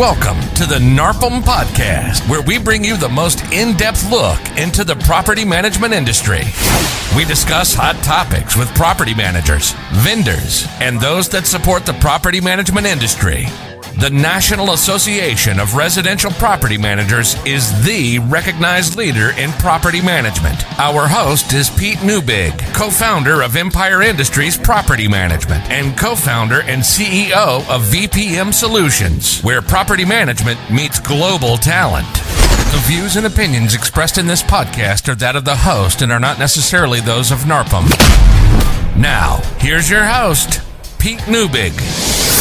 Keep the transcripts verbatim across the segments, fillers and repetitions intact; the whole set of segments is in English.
Welcome to the NARFAM podcast, where we bring you the most in-depth look into the property management industry. We discuss hot topics with property managers, vendors, and those that support the property management industry. The National Association of Residential Property Managers is the recognized leader in property management. Our host is Pete Neubig, co-founder of Empire Industries Property Management and co-founder and C E O of V P M Solutions, where property management meets global talent. The views and opinions expressed in this podcast are that of the host and are not necessarily those of NARPM. Now, here's your host, Pete Neubig.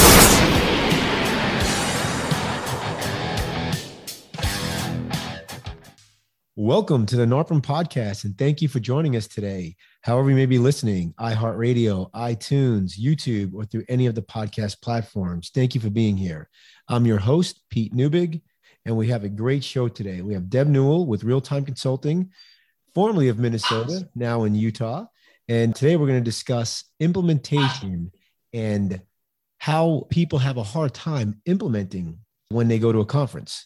Welcome to the NARPM podcast, and thank you for joining us today. However you may be listening, iHeartRadio, iTunes, YouTube, or through any of the podcast platforms, thank you for being here. I'm your host, Pete Neubig, and we have a great show today. We have Deb Newell with Real Time Consulting, formerly of Minnesota, now in Utah. And today we're going to discuss implementation and how people have a hard time implementing when they go to a conference.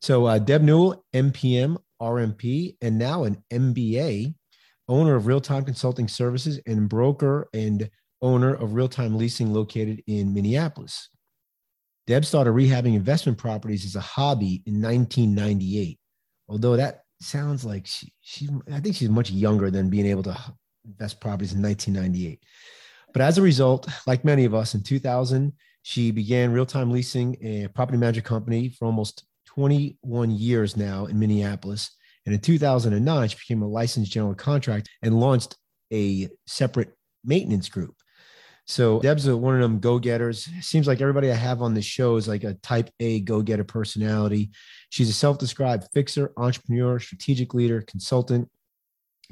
So uh, Deb Newell, M P M, R M P, and now an M B A, owner of Real Time Consulting Services and broker and owner of Real Time Leasing located in Minneapolis. Deb started rehabbing investment properties as a hobby in nineteen ninety-eight. Although that sounds like she, she I think she's much younger than being able to invest properties in nineteen ninety-eight. But as a result, like many of us, in two thousand, she began Real Time Leasing, a property management company, for almost twenty-one years now in Minneapolis. And in two thousand nine, she became a licensed general contractor and launched a separate maintenance group. So Deb's one of them go-getters. Seems like everybody I have on the show is like a type A go-getter personality. She's a self-described fixer, entrepreneur, strategic leader, consultant.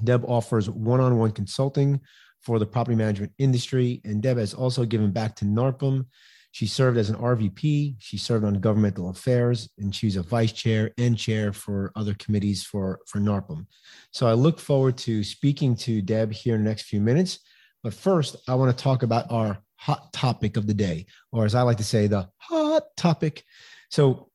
Deb offers one-on-one consulting for the property management industry. And Deb has also given back to NARPM. She served as an R V P, she served on governmental affairs, and she's a vice chair and chair for other committees for, for NARPM. So I look forward to speaking to Deb here in the next few minutes. But first, I want to talk about our hot topic of the day, or as I like to say, the hot topic. So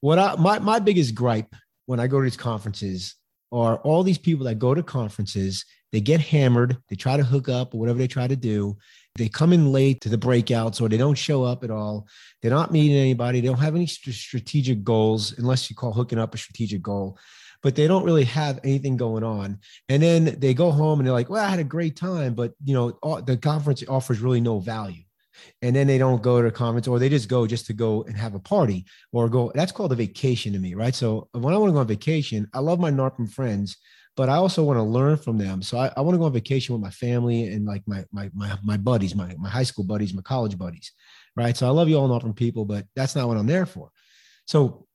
what I, my, my biggest gripe when I go to these conferences are all these people that go to conferences, they get hammered, they try to hook up or whatever they try to do. They come in late to the breakouts, or they don't show up at all. They're not meeting anybody. They don't have any st- strategic goals, unless you call hooking up a strategic goal, but they don't really have anything going on. And then they go home and they're like, well, I had a great time, but you know, all, the conference offers really no value. And then they don't go to a conference, or they just go just to go and have a party or go. That's called a vacation to me, right? So when I want to go on vacation, I love my NARPM friends, but I also want to learn from them. So I, I want to go on vacation with my family and like my my my, my buddies, my, my high school buddies, my college buddies, right? So I love you all NARPM people, but that's not what I'm there for. So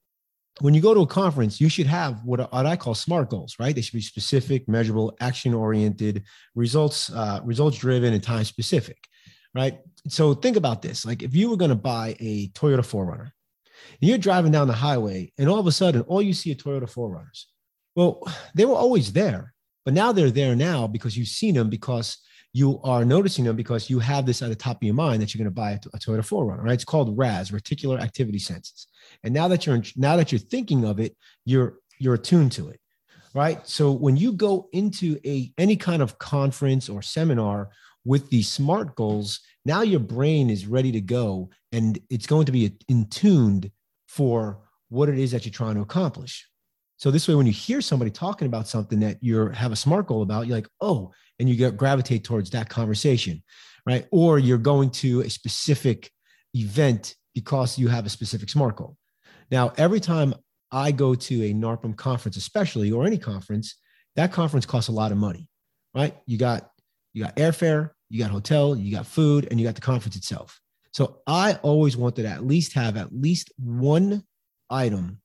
when you go to a conference, you should have what, what I call SMART goals, right? They should be specific, measurable, action-oriented, results, uh, results-driven, and time-specific, right? So think about this. Like if you were going to buy a Toyota four runner, and you're driving down the highway, and all of a sudden, all you see are Toyota four runners. Well, they were always there, but now they're there now because you've seen them, because you are noticing them, because you have this at the top of your mind that you're going to buy a, a Toyota four runner, right? It's called R A S, Reticular Activity Sensors. And now that you're in, now that you're thinking of it, you're you're attuned to it, right? So when you go into a any kind of conference or seminar with these SMART goals, now your brain is ready to go, and it's going to be in tuned for what it is that you're trying to accomplish. So this way, when you hear somebody talking about something that you have a SMART goal about, you're like, oh, and you get, gravitate towards that conversation, right? Or you're going to a specific event because you have a specific SMART goal. Now, every time I go to a NARPM conference, especially, or any conference, that conference costs a lot of money, right? You got you got airfare, you got hotel, you got food, and you got the conference itself. So I always wanted to at least have at least one item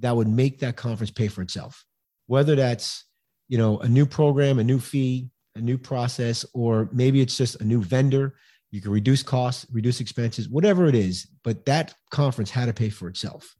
that would make that conference pay for itself, whether that's, you know, a new program, a new fee, a new process, or maybe it's just a new vendor. You can reduce costs, reduce expenses, whatever it is, but that conference had to pay for itself.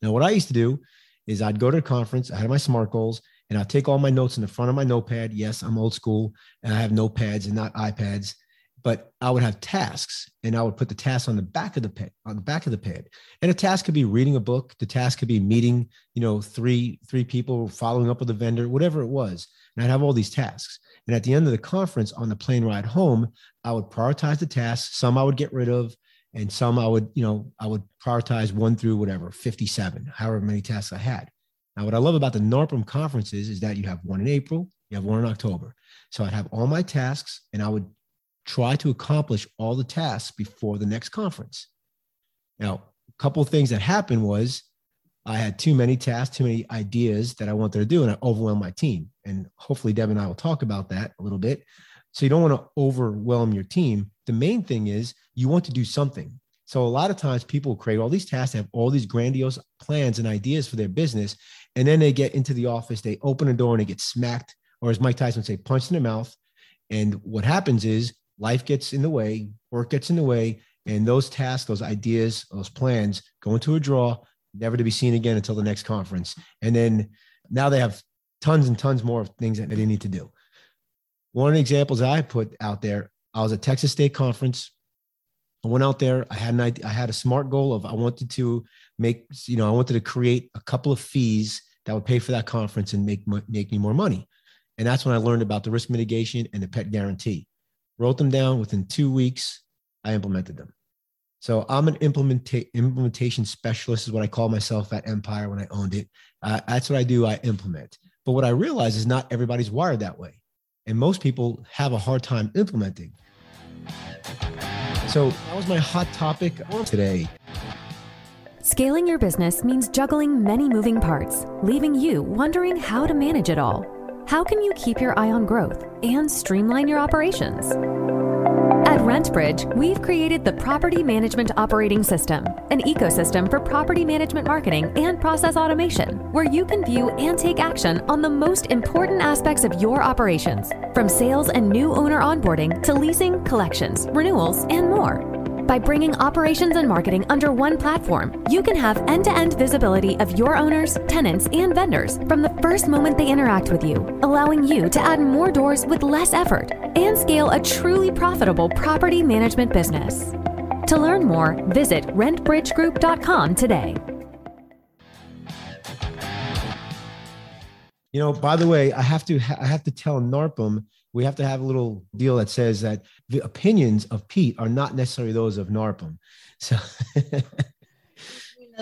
Now, what I used to do is I'd go to a conference, I had my SMART goals, and I'd take all my notes in the front of my notepad. Yes, I'm old school and I have notepads and not iPads. but I would have tasks, and I would put the tasks on the back of the pen, on the back of the pen. And a task could be reading a book. The task could be meeting, you know, three, three people, following up with a vendor, whatever it was. And I'd have all these tasks. And at the end of the conference on the plane ride home, I would prioritize the tasks. Some I would get rid of, and some I would, you know, I would prioritize one through whatever, fifty-seven, however many tasks I had. Now, what I love about the NARPM conferences is that you have one in April, you have one in October. So I'd have all my tasks, and I would try to accomplish all the tasks before the next conference. Now, a couple of things that happened was I had too many tasks, too many ideas that I wanted to do, and I overwhelmed my team. And hopefully Deb and I will talk about that a little bit. So you don't want to overwhelm your team. The main thing is you want to do something. So a lot of times people create all these tasks, they have all these grandiose plans and ideas for their business. And then they get into the office, they open a door, and they get smacked, or as Mike Tyson would say, punched in the mouth. And what happens is life gets in the way, work gets in the way, and those tasks, those ideas, those plans go into a drawer, never to be seen again until the next conference. And then now they have tons and tons more of things that they need to do. One of the examples I put out there, I was at Texas State Conference. I went out there. I had an idea. I had a SMART goal of I wanted to make, you know, I wanted to create a couple of fees that would pay for that conference and make, make me more money. And that's when I learned about the risk mitigation and the pet guarantee. Wrote them down. Within two weeks, I implemented them. So I'm an implementa- implementation specialist is what I call myself at Empire when I owned it. Uh, that's what I do. I implement. But what I realize is not everybody's wired that way. And most people have a hard time implementing. So that was my hot topic on today. Scaling your business means juggling many moving parts, leaving you wondering how to manage it all. How can you keep your eye on growth and streamline your operations? At RentBridge, we've created the Property Management Operating System, an ecosystem for property management marketing and process automation, where you can view and take action on the most important aspects of your operations, from sales and new owner onboarding to leasing, collections, renewals, and more. By bringing operations and marketing under one platform, you can have end-to-end visibility of your owners, tenants, and vendors from the first moment they interact with you, allowing you to add more doors with less effort and scale a truly profitable property management business. To learn more, visit rent bridge group dot com today. You know, by the way, I have to ha- I have to tell NARPM, we have to have a little deal that says that the opinions of Pete are not necessarily those of NARPM. So,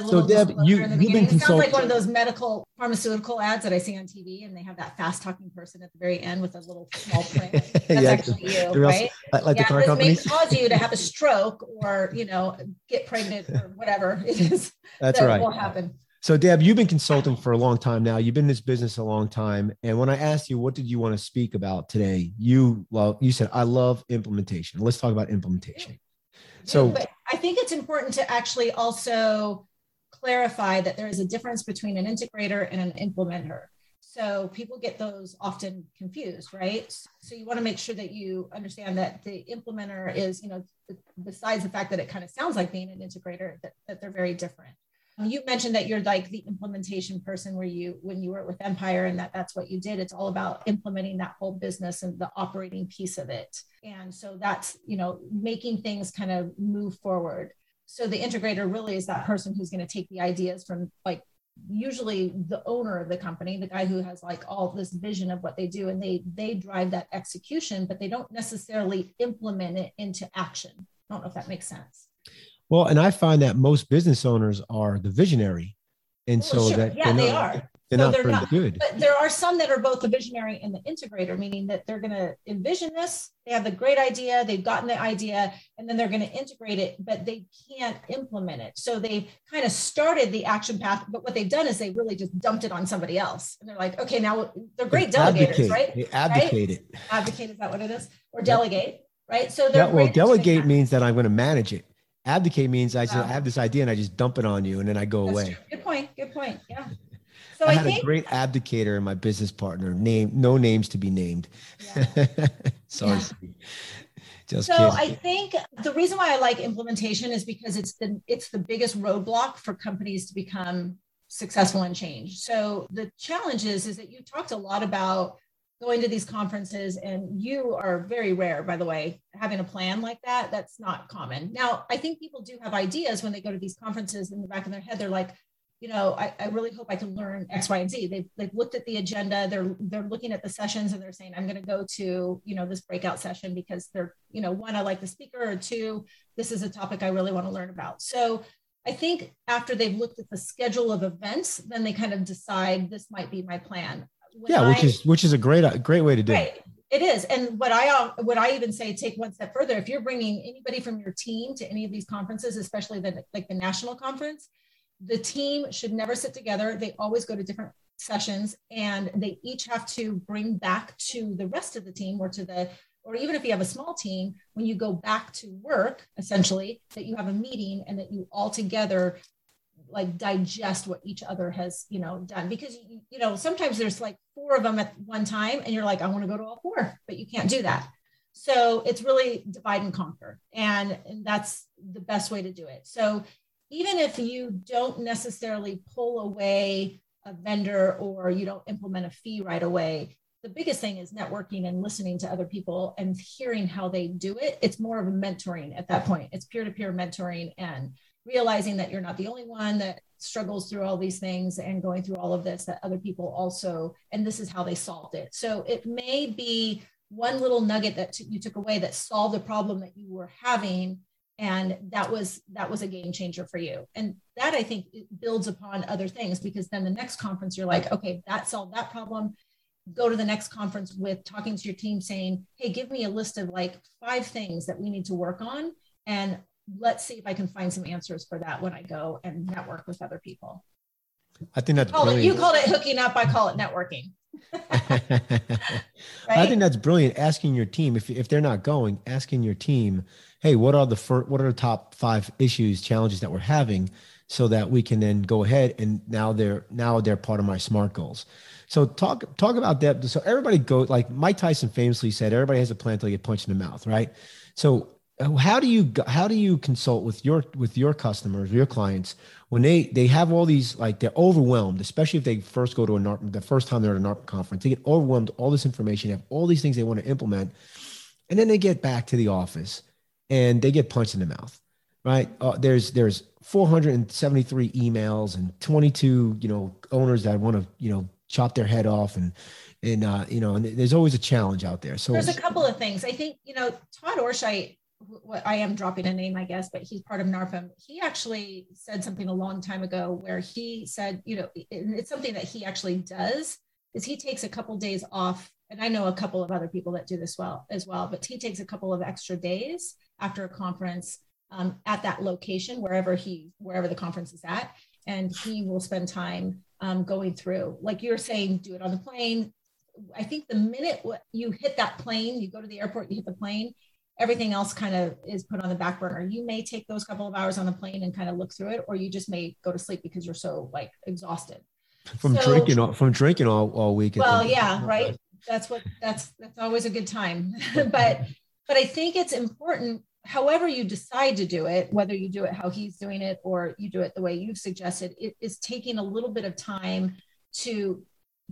so Deb, you, you've been consulting. It sounds like one of those medical pharmaceutical ads that I see on T V, and they have that fast talking person at the very end with a little small print. That's yeah, actually you, real, right? Like yeah, the car companies. This may cause you to have a stroke or, you know, get pregnant or whatever it is. That's that right. will happen. So Deb, you've been consulting for a long time now. You've been in this business a long time. And when I asked you, what did you want to speak about today? You love, you said, I love implementation. Let's talk about implementation. Yeah. So yeah, but I think it's important to actually also clarify that there is a difference between an integrator and an implementer. So people get those often confused, right? So you want to make sure that you understand that the implementer is, you know, besides the fact that it kind of sounds like being an integrator, that, that they're very different. You mentioned that you're like the implementation person where you, when you were with Empire and that that's what you did, it's all about implementing that whole business and the operating piece of it. And so that's, you know, making things kind of move forward. So the integrator really is that person who's going to take the ideas from like usually the owner of the company, the guy who has like all this vision of what they do, and they, they drive that execution, but they don't necessarily implement it into action. I don't know if that makes sense. Well, and I find that most business owners are the visionary. And well, so sure. that yeah, they're not, they are. They're no, not they're very not. good. But there are some that are both the visionary and the integrator, meaning that they're going to envision this. They have the great idea. They've gotten the idea, and then they're going to integrate it, but they can't implement it. So they've kind of started the action path, but what they've done is they really just dumped it on somebody else. And they're like, okay, now they're great they delegators, advocate. right? They advocate right? it. Advocate, is that what it is? Or yep. delegate, right? So they're yeah, well, delegate that. means that I'm going to manage it. Abdicate means I, wow. just, I have this idea and I just dump it on you and then I go That's away. True. Good point. Good point. Yeah. So I, I had think- a great abdicator in my business partner. Name, no names to be named. Yeah. Sorry. Yeah. Just so kidding. I think the reason why I like implementation is because it's the it's the biggest roadblock for companies to become successful and change. So the challenge is, is that you talked a lot about going to these conferences, and you are very rare, by the way, having a plan like that. That's not common. Now, I think people do have ideas when they go to these conferences. In the back of their head, they're like, you know, I, I really hope I can learn X, Y, and Z. They've, they've looked at the agenda. They're they're looking at the sessions, and they're saying, I'm going to go to, you know, this breakout session because they're, you know, one, I like the speaker, or two, this is a topic I really want to learn about. So I think after they've looked at the schedule of events, then they kind of decide this might be my plan. When yeah, I, which is which is a great a great way to do right. it. It is, and what I what I even say, take one step further. If you're bringing anybody from your team to any of these conferences, especially the like the national conference, the team should never sit together. They always go to different sessions, and they each have to bring back to the rest of the team, or to the or even if you have a small team, when you go back to work, essentially, that you have a meeting and that you all together like digest what each other has, you know, done, because, you know, sometimes there's like four of them at one time and you're like, I want to go to all four, but you can't do that. So it's really divide and conquer. And, and that's the best way to do it. So even if you don't necessarily pull away a vendor or you don't implement a fee right away, the biggest thing is networking and listening to other people and hearing how they do it. It's more of a mentoring at that point. It's peer-to-peer mentoring and realizing that you're not the only one that struggles through all these things and going through all of this, that other people also, and this is how they solved it. So it may be one little nugget that t- you took away that solved the problem that you were having. And that was, that was a game changer for you. And that, I think, it builds upon other things, because then the next conference, you're like, okay, that solved that problem. Go to the next conference with talking to your team saying, hey, give me a list of like five things that we need to work on, and let's see if I can find some answers for that when I go and network with other people. I think that's brilliant. You called it hooking up. I call it networking. Right? I think that's brilliant. Asking your team, if if they're not going, asking your team, hey, what are the fir- what are the top five issues, challenges that we're having, so that we can then go ahead and now they're now they're part of my SMART goals. So talk talk about that. So everybody go, like Mike Tyson famously said, everybody has a plan till you get punched in the mouth, right? So how do you how do you consult with your with your customers, your clients, when they they have all these, like, they're overwhelmed, especially if they first go to a NARP, the first time they're at a NARP conference, they get overwhelmed, all this information, they have all these things they want to implement, and then they get back to the office and they get punched in the mouth, right? Uh, there's there's four hundred seventy-three emails and twenty-two you know owners that want to you know chop their head off, and and uh, you know and there's always a challenge out there. So there's a couple of things. I think you know Todd Orshite. What I am dropping a name, I guess, but he's part of NARFAM. He actually said something a long time ago where he said, you know, it's something that he actually does, is he takes a couple days off. And I know a couple of other people that do this well as well, but he takes a couple of extra days after a conference um, at that location, wherever he, wherever the conference is at, and he will spend time um, going through, like you're saying, do it on the plane. I think the minute you hit that plane, you go to the airport, you hit the plane, everything else kind of is put on the back burner. You may take those couple of hours on the plane and kind of look through it, or you just may go to sleep because you're so like exhausted from so, drinking all, from drinking all, all week. Well, the, yeah, right. Life. That's what that's that's always a good time. but but I think it's important, however you decide to do it, whether you do it how he's doing it or you do it the way you've suggested, it is taking a little bit of time to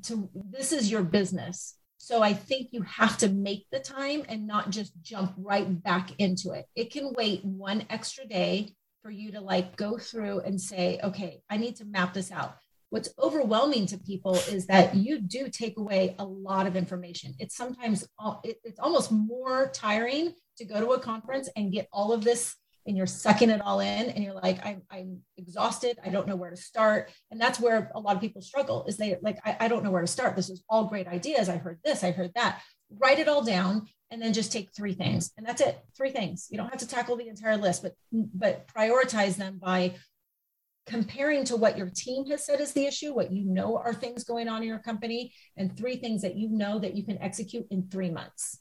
to this is your business. So I think you have to make the time and not just jump right back into it. It can wait one extra day for you to like go through and say, okay, I need to map this out. What's overwhelming to people is that you do take away a lot of information. It's sometimes, it's almost more tiring to go to a conference and get all of this and you're sucking it all in and you're like, I'm, I'm exhausted. I don't know where to start. And that's where a lot of people struggle is they like, I, I don't know where to start. This is all great ideas. I heard this, I heard that. Write it all down and then just take three things. And that's it. Three things. You don't have to tackle the entire list, but, but prioritize them by comparing to what your team has said is the issue, what you know are things going on in your company, and three things that you know that you can execute in three months.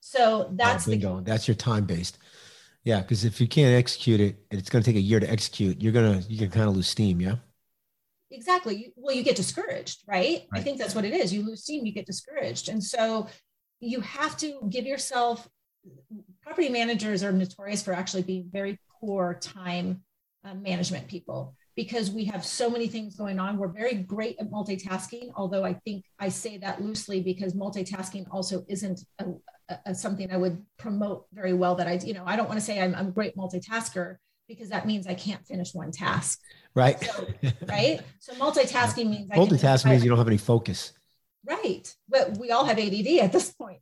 So that's the goal. That's your time based. Yeah, because if you can't execute it, and it's going to take a year to execute, you're gonna you can kind of lose steam, yeah. Exactly. You, well, you get discouraged, right? right? I think that's what it is. You lose steam, you get discouraged, and so you have to give yourself. Property managers are notorious for actually being very poor time uh, management people. because we have so many things going on. We're very great at multitasking, although I think I say that loosely because multitasking also isn't a, a, something I would promote very well. That I, you know, I don't want to say I'm, I'm a great multitasker because that means I can't finish one task. Right. So, right. So multitasking means I multitasking means you don't have any focus. Right. But we all have A D D at this point.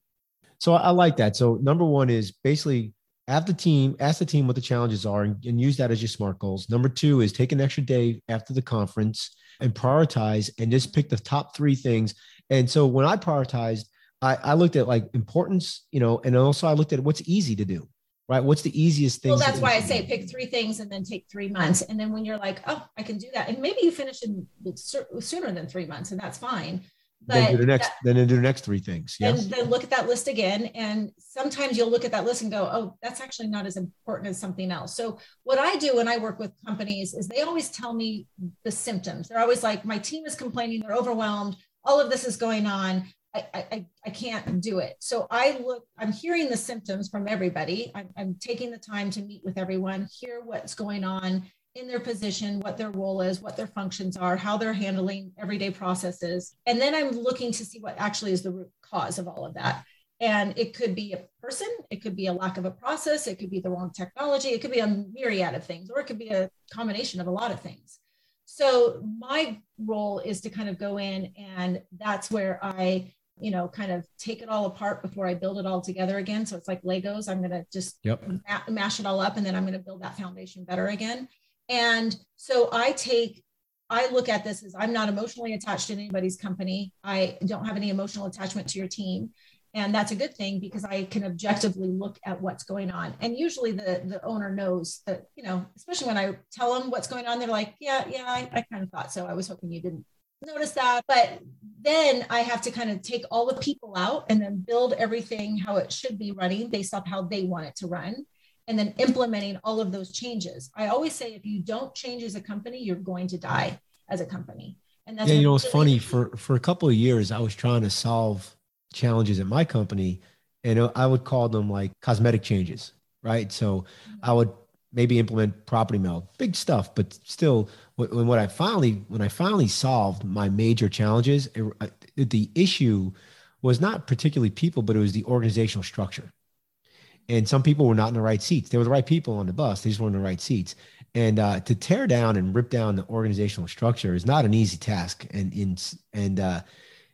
So I like that. So number one is basically have the team, ask the team what the challenges are and, and use that as your SMART goals. Number two is take an extra day after the conference and prioritize and just pick the top three things. And so when I prioritized, I, I looked at like importance, you know, and also I looked at what's easy to do, right? What's the easiest thing? Well, that's that why I say pick three things and then take three months. And then when you're like, oh, I can do that. And maybe you finish in sooner than three months and that's fine. But then do the next, that, then do the next three things. Yes. And then look at that list again. And sometimes you'll look at that list and go, oh, that's actually not as important as something else. So what I do when I work with companies is they always tell me the symptoms. They're always like, my team is complaining, they're overwhelmed, all of this is going on. I, I, I can't do it. So I look, I'm hearing the symptoms from everybody. I'm, I'm taking the time to meet with everyone, hear what's going on in their position, what their role is, what their functions are, how they're handling everyday processes. And then I'm looking to see what actually is the root cause of all of that. And it could be a person, it could be a lack of a process, it could be the wrong technology, it could be a myriad of things, or it could be a combination of a lot of things. So my role is to kind of go in, and that's where I, you know, kind of take it all apart before I build it all together again. So it's like Legos, I'm going to just yep. ma- mash it all up, and then I'm going to build that foundation better again. And so I take, I look at this as I'm not emotionally attached to anybody's company. I don't have any emotional attachment to your team. And that's a good thing because I can objectively look at what's going on. And usually the, the owner knows that, you know, especially when I tell them what's going on, they're like, yeah, yeah, I, I kind of thought so. I was hoping you didn't notice that. But then I have to kind of take all the people out and then build everything how it should be running based off how they want it to run. And then implementing all of those changes. I always say, if you don't change as a company, you're going to die as a company. And that's yeah, you know, it's really funny. For for a couple of years, I was trying to solve challenges at my company, and I would call them like cosmetic changes, right? So mm-hmm. I would maybe implement property mail, big stuff, but still, when what I finally when I finally solved my major challenges, it, the issue was not particularly people, but it was the organizational structure. And some people were not in the right seats. They were the right people on the bus. They just weren't in the right seats. And uh, to tear down and rip down the organizational structure is not an easy task. And in, and uh,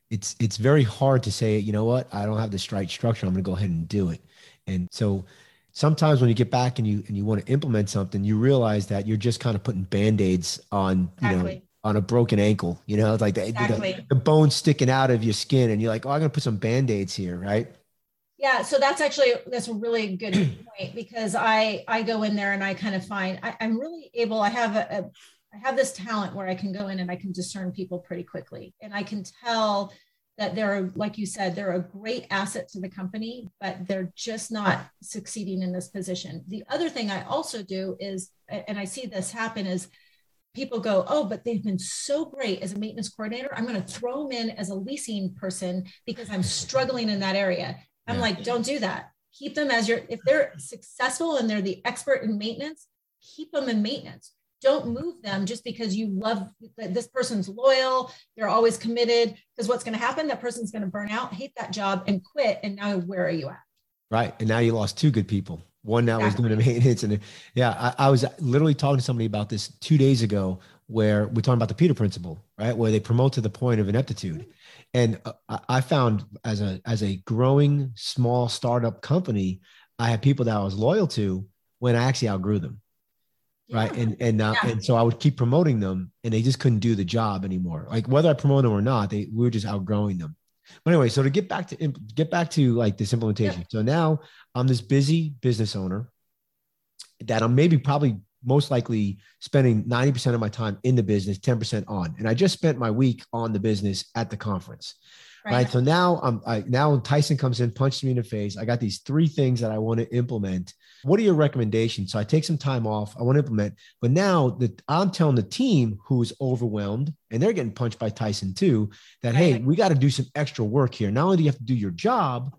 it's it's very hard to say, you know what, I don't have this right structure. I'm going to go ahead and do it. And so sometimes when you get back and you and you want to implement something, you realize that you're just kind of putting Band-Aids on, exactly. you know, on a broken ankle. You know, it's like the, exactly. the, the bone sticking out of your skin. And you're like, oh, I'm going to put some Band-Aids here, right? Yeah. So that's actually, that's a really good point, because I, I go in there and I kind of find I, I'm really able, I have a, a, I have this talent where I can go in and I can discern people pretty quickly. And I can tell that they're, like you said, they're a great asset to the company, but they're just not succeeding in this position. The other thing I also do is, and I see this happen, is people go, oh, but they've been so great as a maintenance coordinator. I'm going to throw them in as a leasing person because I'm struggling in that area. I'm like, don't do that. Keep them as your, if they're successful and they're the expert in maintenance, keep them in maintenance. Don't move them just because you love, this person's loyal, they're always committed, because what's going to happen, that person's going to burn out, hate that job and quit. And now where are you at? Right. And now you lost two good people. One that exactly. was doing the maintenance. And yeah, I, I was literally talking to somebody about this two days ago, where we're talking about the Peter Principle, right? Where they promote to the point of ineptitude. And uh, I found as a as a growing small startup company, I had people that I was loyal to when I actually outgrew them, yeah. right? And and uh, yeah. and so I would keep promoting them, and they just couldn't do the job anymore. Like whether I promote them or not, they we were just outgrowing them. But anyway, so to get back to get back to like this implementation. Yeah. So now I'm this busy business owner that I'm maybe probably. most likely spending ninety percent of my time in the business, ten percent on. And I just spent my week on the business at the conference, right? right? So now I'm, I, now Tyson comes in, punches me in the face. I got these three things that I want to implement. What are your recommendations? So I take some time off. I want to implement, but now that I'm telling the team who's overwhelmed and they're getting punched by Tyson too, that, right. hey, we got to do some extra work here. Not only do you have to do your job,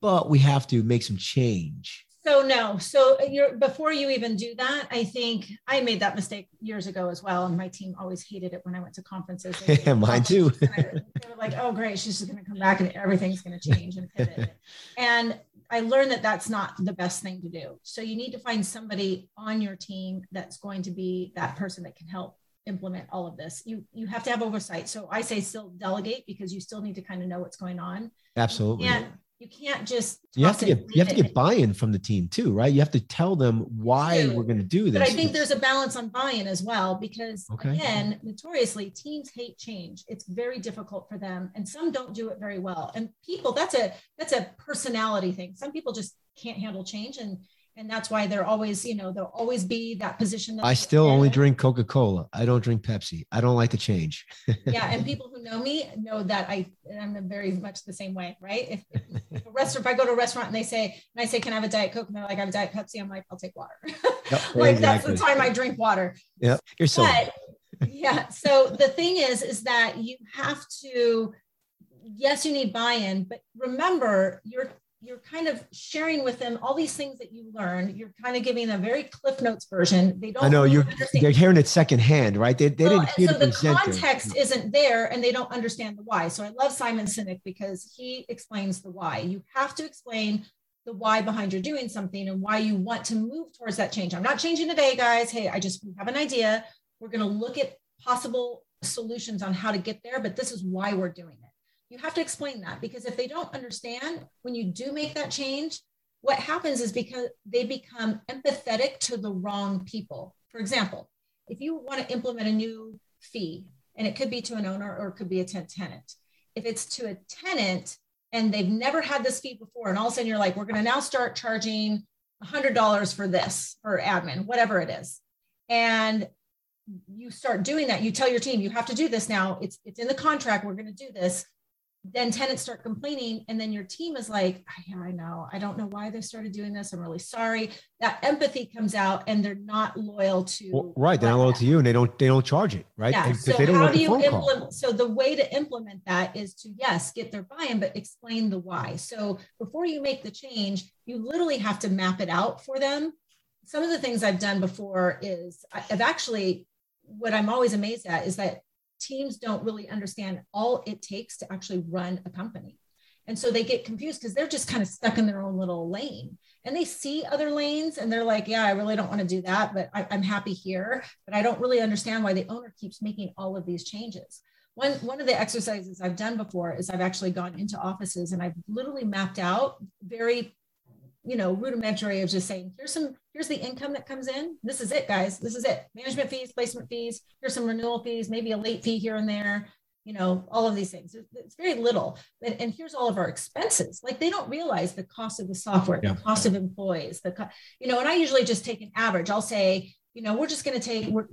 but we have to make some change. So no, so you're, before you even do that, I think I made that mistake years ago as well. And my team always hated it when I went to conferences. Yeah, mine too. I, they were like, oh, great, she's just going to come back and everything's going to change and pivot. And I learned that that's not the best thing to do. So you need to find somebody on your team that's going to be that person that can help implement all of this. You you have to have oversight. So I say still delegate, because you still need to kind of know what's going on. Absolutely. And you can't just, you have to get, you have to get buy-in from the team too, right? You have to tell them why we're going to do this. But I think there's a balance on buy-in as well, because okay. again, notoriously teams hate change. It's very difficult for them. And some don't do it very well. And people, that's a, that's a personality thing. Some people just can't handle change. And And that's why they're always, you know, they'll always be that position. That I still only in. drink Coca-Cola. I don't drink Pepsi. I don't like to change. Yeah. And people who know me know that I, I'm very much the same way, right? If, if, a restaurant, if I go to a restaurant and they say, and I say, can I have a Diet Coke? And they're like, I have a Diet Pepsi. I'm like, I'll take water. Yep, like exactly. That's the time I drink water. Yeah. You're so. Yeah. So the thing is, is that you have to, yes, you need buy-in, but remember you're, you're kind of sharing with them all these things that you learned. You're kind of giving a very Cliff Notes version. They don't. I know really you're. Understand. They're hearing it secondhand, right? They, they well, didn't. Hear so the context it. Isn't there, and they don't understand the why. So I love Simon Sinek because he explains the why. You have to explain the why behind you're doing something and why you want to move towards that change. I'm not changing today, guys. Hey, I just have an idea. We're going to look at possible solutions on how to get there, but this is why we're doing it. You have to explain that, because if they don't understand, when you do make that change, what happens is because they become empathetic to the wrong people. For example, if you want to implement a new fee, and it could be to an owner or it could be a tenant. If it's to a tenant and they've never had this fee before, and all of a sudden you're like, we're going to now start charging one hundred dollars for this, for admin, whatever it is. And you start doing that. You tell your team, you have to do this now. It's, it's in the contract. We're going to do this. Then tenants start complaining. And then your team is like, yeah, I know. I don't know why they started doing this. I'm really sorry. That empathy comes out and they're not loyal to. Well, right. They're not loyal to you and they don't, they don't charge it. Right. Yeah. So they don't how do you implement? Call. So the way to implement that is to, yes, get their buy-in, but explain the why. So before you make the change, you literally have to map it out for them. Some of the things I've done before is I've actually, what I'm always amazed at is that teams don't really understand all it takes to actually run a company. And so they get confused because they're just kind of stuck in their own little lane and they see other lanes and they're like, yeah, I really don't want to do that, but I, I'm happy here, but I don't really understand why the owner keeps making all of these changes. One, one of the exercises I've done before is I've actually gone into offices and I've literally mapped out very, you know, rudimentary of just saying, here's some, here's the income that comes in. This is it, guys. This is it. Management fees, placement fees. Here's some renewal fees, maybe a late fee here and there, you know, all of these things. It's very little. And, and here's all of our expenses. Like they don't realize the cost of the software, yeah. the cost of employees, the, co- you know, and I usually just take an average. I'll say, you know, we're just going to take, we're,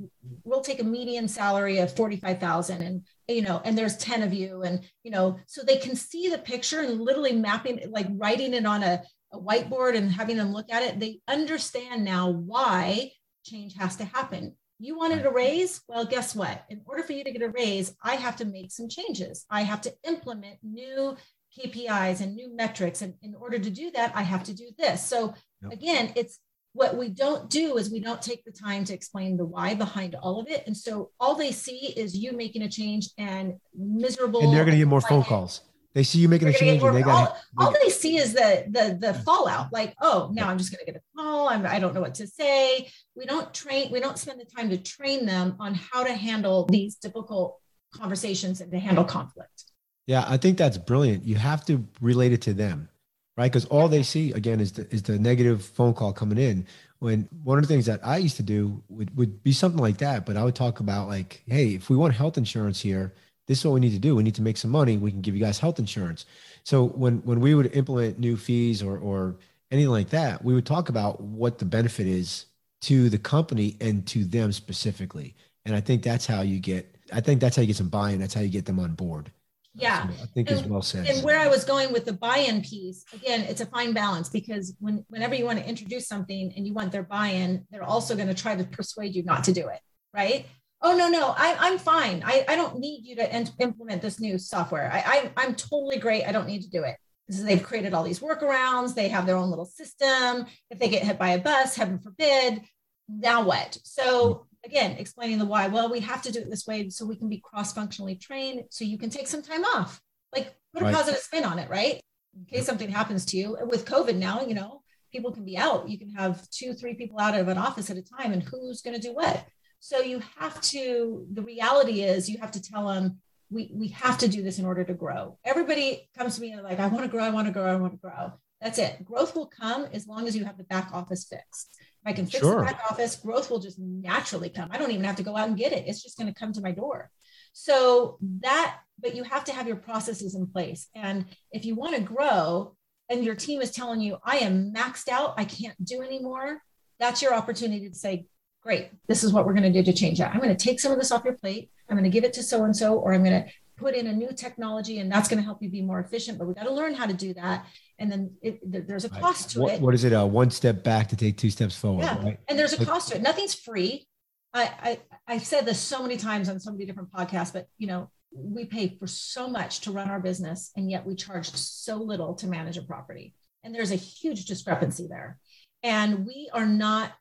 we'll take a median salary of forty-five thousand and, you know, and there's ten of you and, you know, so they can see the picture and literally mapping, like writing it on a, a whiteboard and having them look at it, they understand now why change has to happen. You wanted a raise? Well, guess what? In order for you to get a raise, I have to make some changes. I have to implement new K P Is and new metrics. And in order to do that, I have to do this. So yep. again, it's what we don't do is we don't take the time to explain the why behind all of it. And so all they see is you making a change and miserable. And they're going to get more phone calls. They see you making a change. More, and they got all, all they see is the the the fallout. Like, oh, now I'm just going to get a call. I'm, I don't know what to say. We don't train. We don't spend the time to train them on how to handle these difficult conversations and to handle conflict. Yeah, I think that's brilliant. You have to relate it to them, right? Because all they see again is the is the negative phone call coming in. When one of the things that I used to do would, would be something like that, but I would talk about like, hey, if we want health insurance here. This is what we need to do. We need to make some money. We can give you guys health insurance. So when, when we would implement new fees or, or anything like that, we would talk about what the benefit is to the company and to them specifically. And I think that's how you get, I think that's how you get some buy-in. That's how you get them on board. Yeah. So I think it's well said. And where I was going with the buy-in piece, again, it's a fine balance because when, whenever you want to introduce something and you want their buy-in, they're also going to try to persuade you not to do it. Right. Oh, no, no, I, I'm fine. I, I don't need you to in, implement this new software. I, I, I'm totally great. I don't need to do it. So they've created all these workarounds. They have their own little system. If they get hit by a bus, heaven forbid, now what? So again, explaining the why. Well, we have to do it this way so we can be cross-functionally trained so you can take some time off. Like put a right. positive spin on it, right? In case something happens to you. With COVID now, you know, people can be out. You can have two, three people out of an office at a time, and who's going to do what? So you have to, the reality is you have to tell them, we we have to do this in order to grow. Everybody comes to me and like, I want to grow, I want to grow, I want to grow. That's it. Growth will come as long as you have the back office fixed. If I can fix sure. the back office, growth will just naturally come. I don't even have to go out and get it. It's just going to come to my door. So that, but you have to have your processes in place. And if you want to grow and your team is telling you, I am maxed out, I can't do anymore, that's your opportunity to say, great, this is what we're going to do to change that. I'm going to take some of this off your plate. I'm going to give it to so-and-so, or I'm going to put in a new technology, and that's going to help you be more efficient, but we got to learn how to do that. And then it, there's a cost right. to what, it. What is it? Uh, one step back to take two steps forward. Yeah. Right? And there's a cost to it. Nothing's free. I, I, I've said this so many times on so many different podcasts, but you know, we pay for so much to run our business, and yet we charge so little to manage a property. And there's a huge discrepancy there. And we are not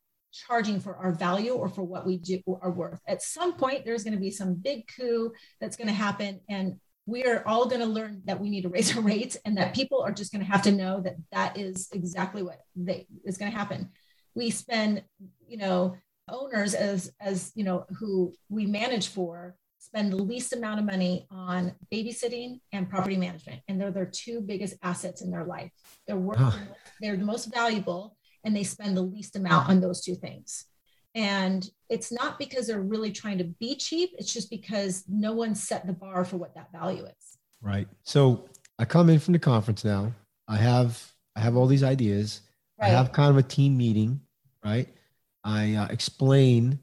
charging for our value or for what we do or our worth. At some point, there's going to be some big coup that's going to happen. And we are all going to learn that we need to raise our rates, and that people are just going to have to know that that is exactly what they, is going to happen. We spend, you know, owners as, as, you know, who we manage for spend the least amount of money on babysitting and property management. And they're their two biggest assets in their life. They're working, oh. they're the most valuable, and they spend the least amount on those two things. And it's not because they're really trying to be cheap. It's just because no one set the bar for what that value is. Right. So I come in from the conference now. I have, I have all these ideas. Right. I have kind of a team meeting, right? I uh, explain,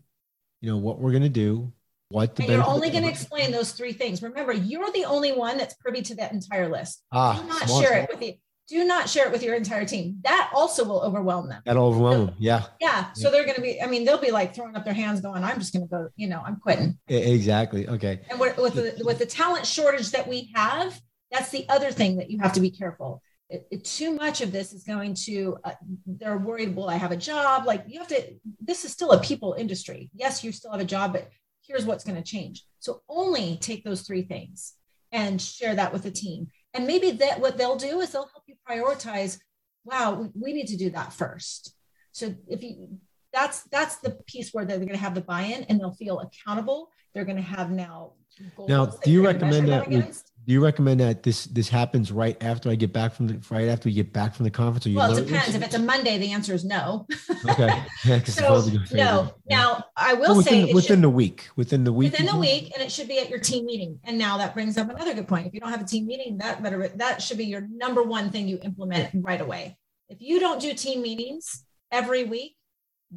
you know, what we're going to do. What the and you're only going to explain those three things. Remember, you're the only one that's privy to that entire list. Ah, Do not smart, share smart. it with you. Do not share it with your entire team. That also will overwhelm them. That'll overwhelm so, them. Yeah. Yeah. So yeah. they're going to be, I mean, they'll be like throwing up their hands going, I'm just going to go, you know, I'm quitting. Exactly. Okay. And with the, with the talent shortage that we have, that's the other thing that you have to be careful. It, it, too much of this is going to, uh, they're worried, will I have a job? Like you have to, this is still a people industry. Yes, you still have a job, but here's what's going to change. So only take those three things and share that with the team. And maybe that what they'll do is they'll help you prioritize, wow, we need to do that first. So if you, that's, that's the piece where they're going to have the buy-in and they'll feel accountable. They're going to have now. Now, do you recommend that? We, do you recommend that this, this happens right after I get back from the, right after we get back from the conference? Or you well, it depends. It? If it's a Monday, the answer is no. Okay. Yeah, so, no. Now I will well, within, say. It within should, the week, within the week. Within the week, and it should be at your team meeting. And now that brings up another good point. If you don't have a team meeting, that better, that should be your number one thing you implement right away. If you don't do team meetings every week,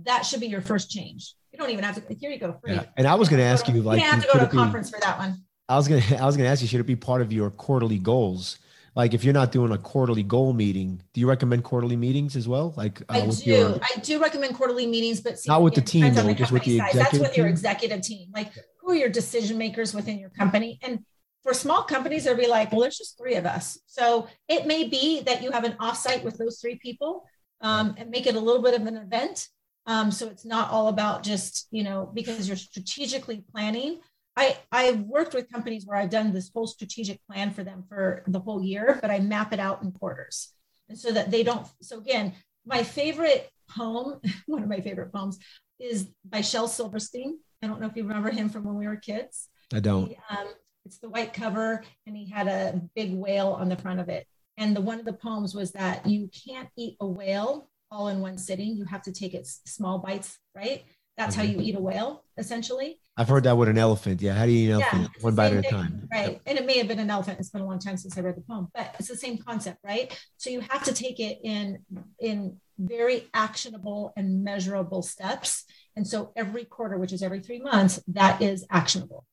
that should be your first change. You don't even have to, here you go. Free. Yeah. And I was going to ask you, like, you have to go to a conference for that one. I was going to, I was going to ask you, should it be part of your quarterly goals? Like if you're not doing a quarterly goal meeting, do you recommend quarterly meetings as well? Like uh, I do, your, I do recommend quarterly meetings, but see, not with the team, though, just with the executive. That's with your executive team. Like who are your decision makers within your company? And for small companies, they'll be like, well, there's just three of us. So it may be that you have an offsite with those three people um, and make it a little bit of an event. Um, so it's not all about just, you know, because you're strategically planning. I, I've worked with companies where I've done this whole strategic plan for them for the whole year, but I map it out in quarters. And so that they don't, so again, my favorite poem, one of my favorite poems is by Shel Silverstein. I don't know if you remember him from when we were kids. I don't. He, um, it's the white cover and he had a big whale on the front of it. And the one of the poems was that you can't eat a whale all in one sitting. You have to take it small bites, right? That's okay. How you eat a whale, essentially. I've heard that with an elephant. Yeah, how do you eat an yeah, elephant? One bite at a time. Right, yep. And it may have been an elephant. It's been a long time since I read the poem, but it's the same concept, right? So you have to take it in, in very actionable and measurable steps. And so every quarter, which is every three months, that is actionable.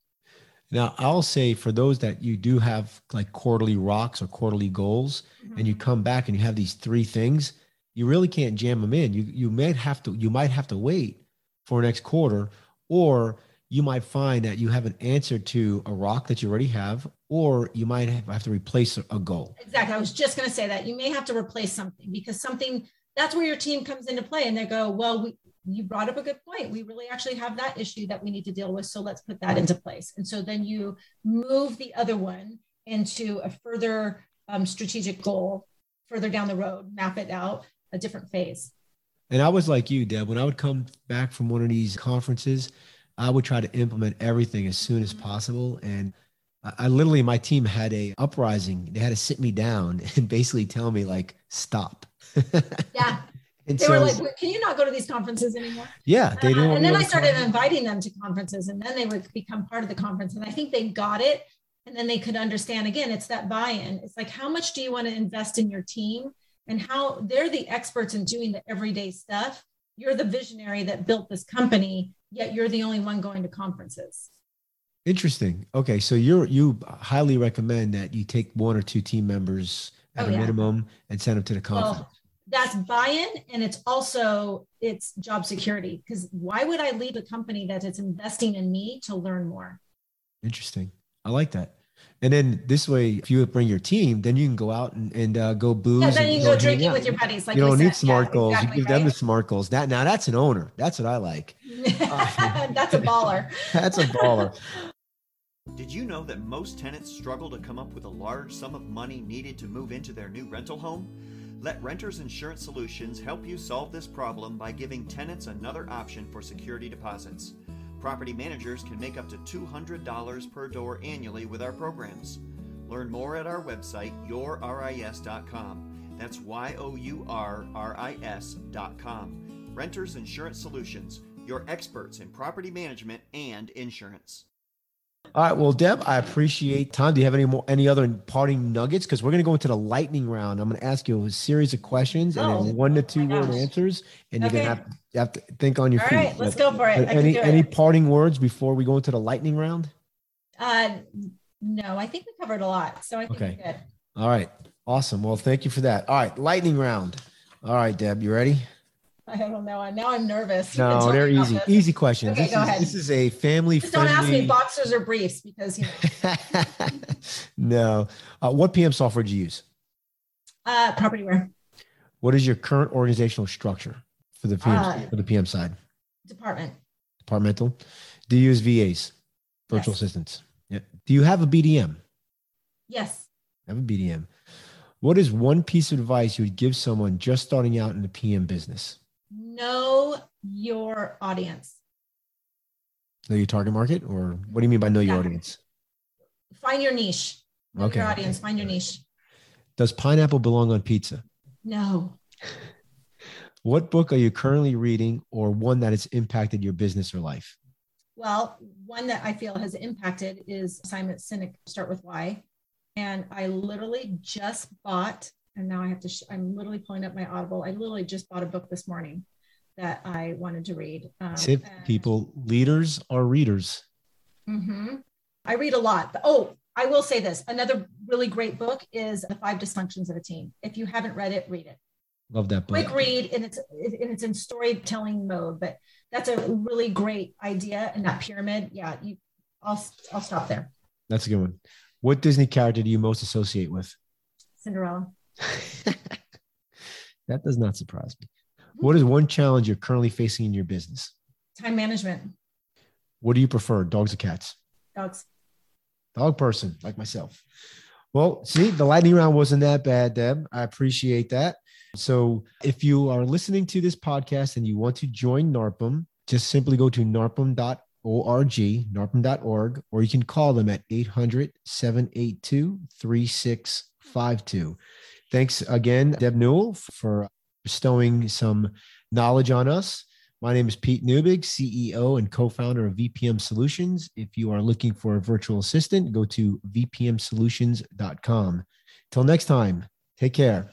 Now, I'll say for those that you do have like quarterly rocks or quarterly goals, mm-hmm. and you come back and you have these three things, you really can't jam them in. You you might have to you might have to wait for next quarter, or you might find that you have an answer to a rock that you already have, or you might have to replace a goal. Exactly. I was just going to say that you may have to replace something, because something, that's where your team comes into play and they go, well, we, you brought up a good point. We really actually have that issue that we need to deal with. So let's put that into place. And so then you move the other one into a further um, strategic goal further down the road, map it out, a different phase. And I was like you, Deb, when I would come back from one of these conferences, I would try to implement everything as soon as possible. And I, I literally, my team had a uprising. They had to sit me down and basically tell me like, stop. Yeah. And they so, were like, can you not go to these conferences anymore? Yeah. They don't. Uh, and then I started time. inviting them to conferences, and then they would become part of the conference. And I think they got it. And then they could understand, again, it's that buy-in. It's like, how much do you want to invest in your team, and how they're the experts in doing the everyday stuff. You're the visionary that built this company, yet you're the only one going to conferences. Interesting. Okay. So you you highly recommend that you take one or two team members at oh, a yeah. minimum and send them to the conference. Well, that's buy-in. And it's also, it's job security, because why would I leave a company that it's investing in me to learn more? Interesting. I like that. And then this way, if you bring your team, then you can go out and, and uh, go booze. Yeah, then you can go, go drinking out with your buddies. Like you don't need SMART yeah, goals. Exactly, you give right? them the SMART goals. That, now that's an owner. That's what I like. Uh, that's a baller. That's a baller. Did you know that most tenants struggle to come up with a large sum of money needed to move into their new rental home? Let Renters Insurance Solutions help you solve this problem by giving tenants another option for security deposits. Property managers can make up to two hundred dollars per door annually with our programs. Learn more at our website, your ris dot com. That's Y O U R R I S dot com. Renters Insurance Solutions, your experts in property management and insurance. All right. Well, Deb, I appreciate time. Do you have any more, any other parting nuggets? Because we're going to go into the lightning round. I'm going to ask you a series of questions oh, and then one to two word answers, and okay. you're going to have to, you have to think on your All feet. All right, let's but, go for it. Any any it. parting words before we go into the lightning round? Uh, no, I think we covered a lot. So I think okay. we're good. All right. Awesome. Well, thank you for that. All right. Lightning round. All right, Deb, you ready? I don't know. Now I'm nervous. No, they're easy. This. Easy questions. Okay, this go is, ahead. This is a family Just friendly. Don't ask me boxers or briefs because, you know. No. Uh, what P M software do you use? Uh, Propertyware. What is your current organizational structure for the P M, uh, for the P M side? Department. Departmental. Do you use V As, virtual yes. assistants? Yeah. Do you have a B D M? Yes. I have a B D M. What is one piece of advice you would give someone just starting out in the P M business? Know your audience. Know your target market, or what do you mean by know yeah. your audience? Find your niche. Know okay. your audience. Find your niche. Does pineapple belong on pizza? No. What book are you currently reading, or one that has impacted your business or life? Well, one that I feel has impacted is Simon Sinek, Start With Why. And I literally just bought And now I have to, sh- I'm literally pulling up my Audible. I literally just bought a book this morning that I wanted to read. Um, Tip and- people, leaders are readers. Mm-hmm. I read a lot. But, oh, I will say this. Another really great book is The Five Dysfunctions of a Team. If you haven't read it, read it. Love that book. Quick read, and it's, and it's in storytelling mode, but that's a really great idea. And that pyramid, yeah, you, I'll, I'll stop there. That's a good one. What Disney character do you most associate with? Cinderella. That does not surprise me. What is one challenge you're currently facing in your business? Time management. What do you prefer, dogs or cats? Dogs. Dog person, like myself. Well, see, the lightning round wasn't that bad, Deb. I appreciate that. So if you are listening to this podcast and you want to join NARPM, just simply go to narpm dot org, narpm dot org, or you can call them at eight hundred, seven eight two, three six five two. Thanks again, Deb Newell, for bestowing some knowledge on us. My name is Pete Neubig, C E O and co-founder of V P M Solutions. If you are looking for a virtual assistant, go to v p m solutions dot com. Till next time, take care.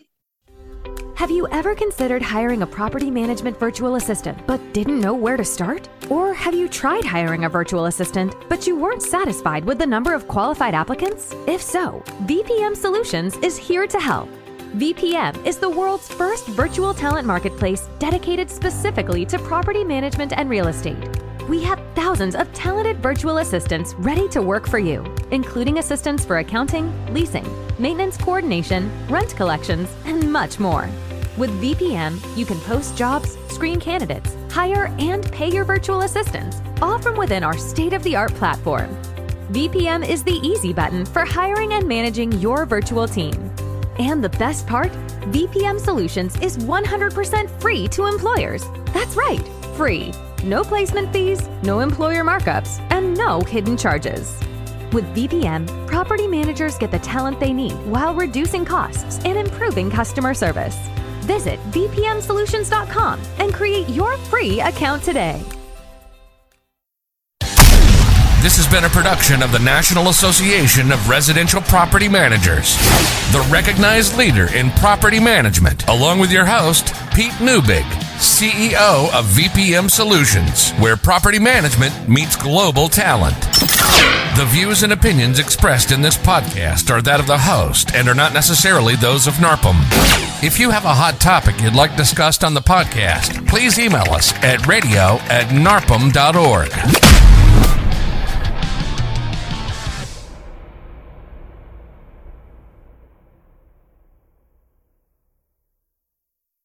Have you ever considered hiring a property management virtual assistant but didn't know where to start? Or have you tried hiring a virtual assistant but you weren't satisfied with the number of qualified applicants? If so, V P M Solutions is here to help. V P M is the world's first virtual talent marketplace dedicated specifically to property management and real estate. we have thousands of talented virtual assistants ready to work for you, including assistants for accounting, leasing, maintenance coordination, rent collections, and much more. With V P M, you can post jobs, screen candidates, hire and pay your virtual assistants, all from within our state-of-the-art platform. V P M is the easy button for hiring and managing your virtual team. And the best part? V P M Solutions is one hundred percent free to employers. That's right, free. No placement fees, no employer markups, and no hidden charges. With V P M, property managers get the talent they need while reducing costs and improving customer service. Visit V P M solutions dot com and create your free account today. This has been a production of the National Association of Residential Property Managers, the recognized leader in property management, along with your host, Pete Neubig, C E O of V P M Solutions, where property management meets global talent. The views and opinions expressed in this podcast are that of the host and are not necessarily those of NARPM. If you have a hot topic you'd like discussed on the podcast, please email us at radio at narpm dot org.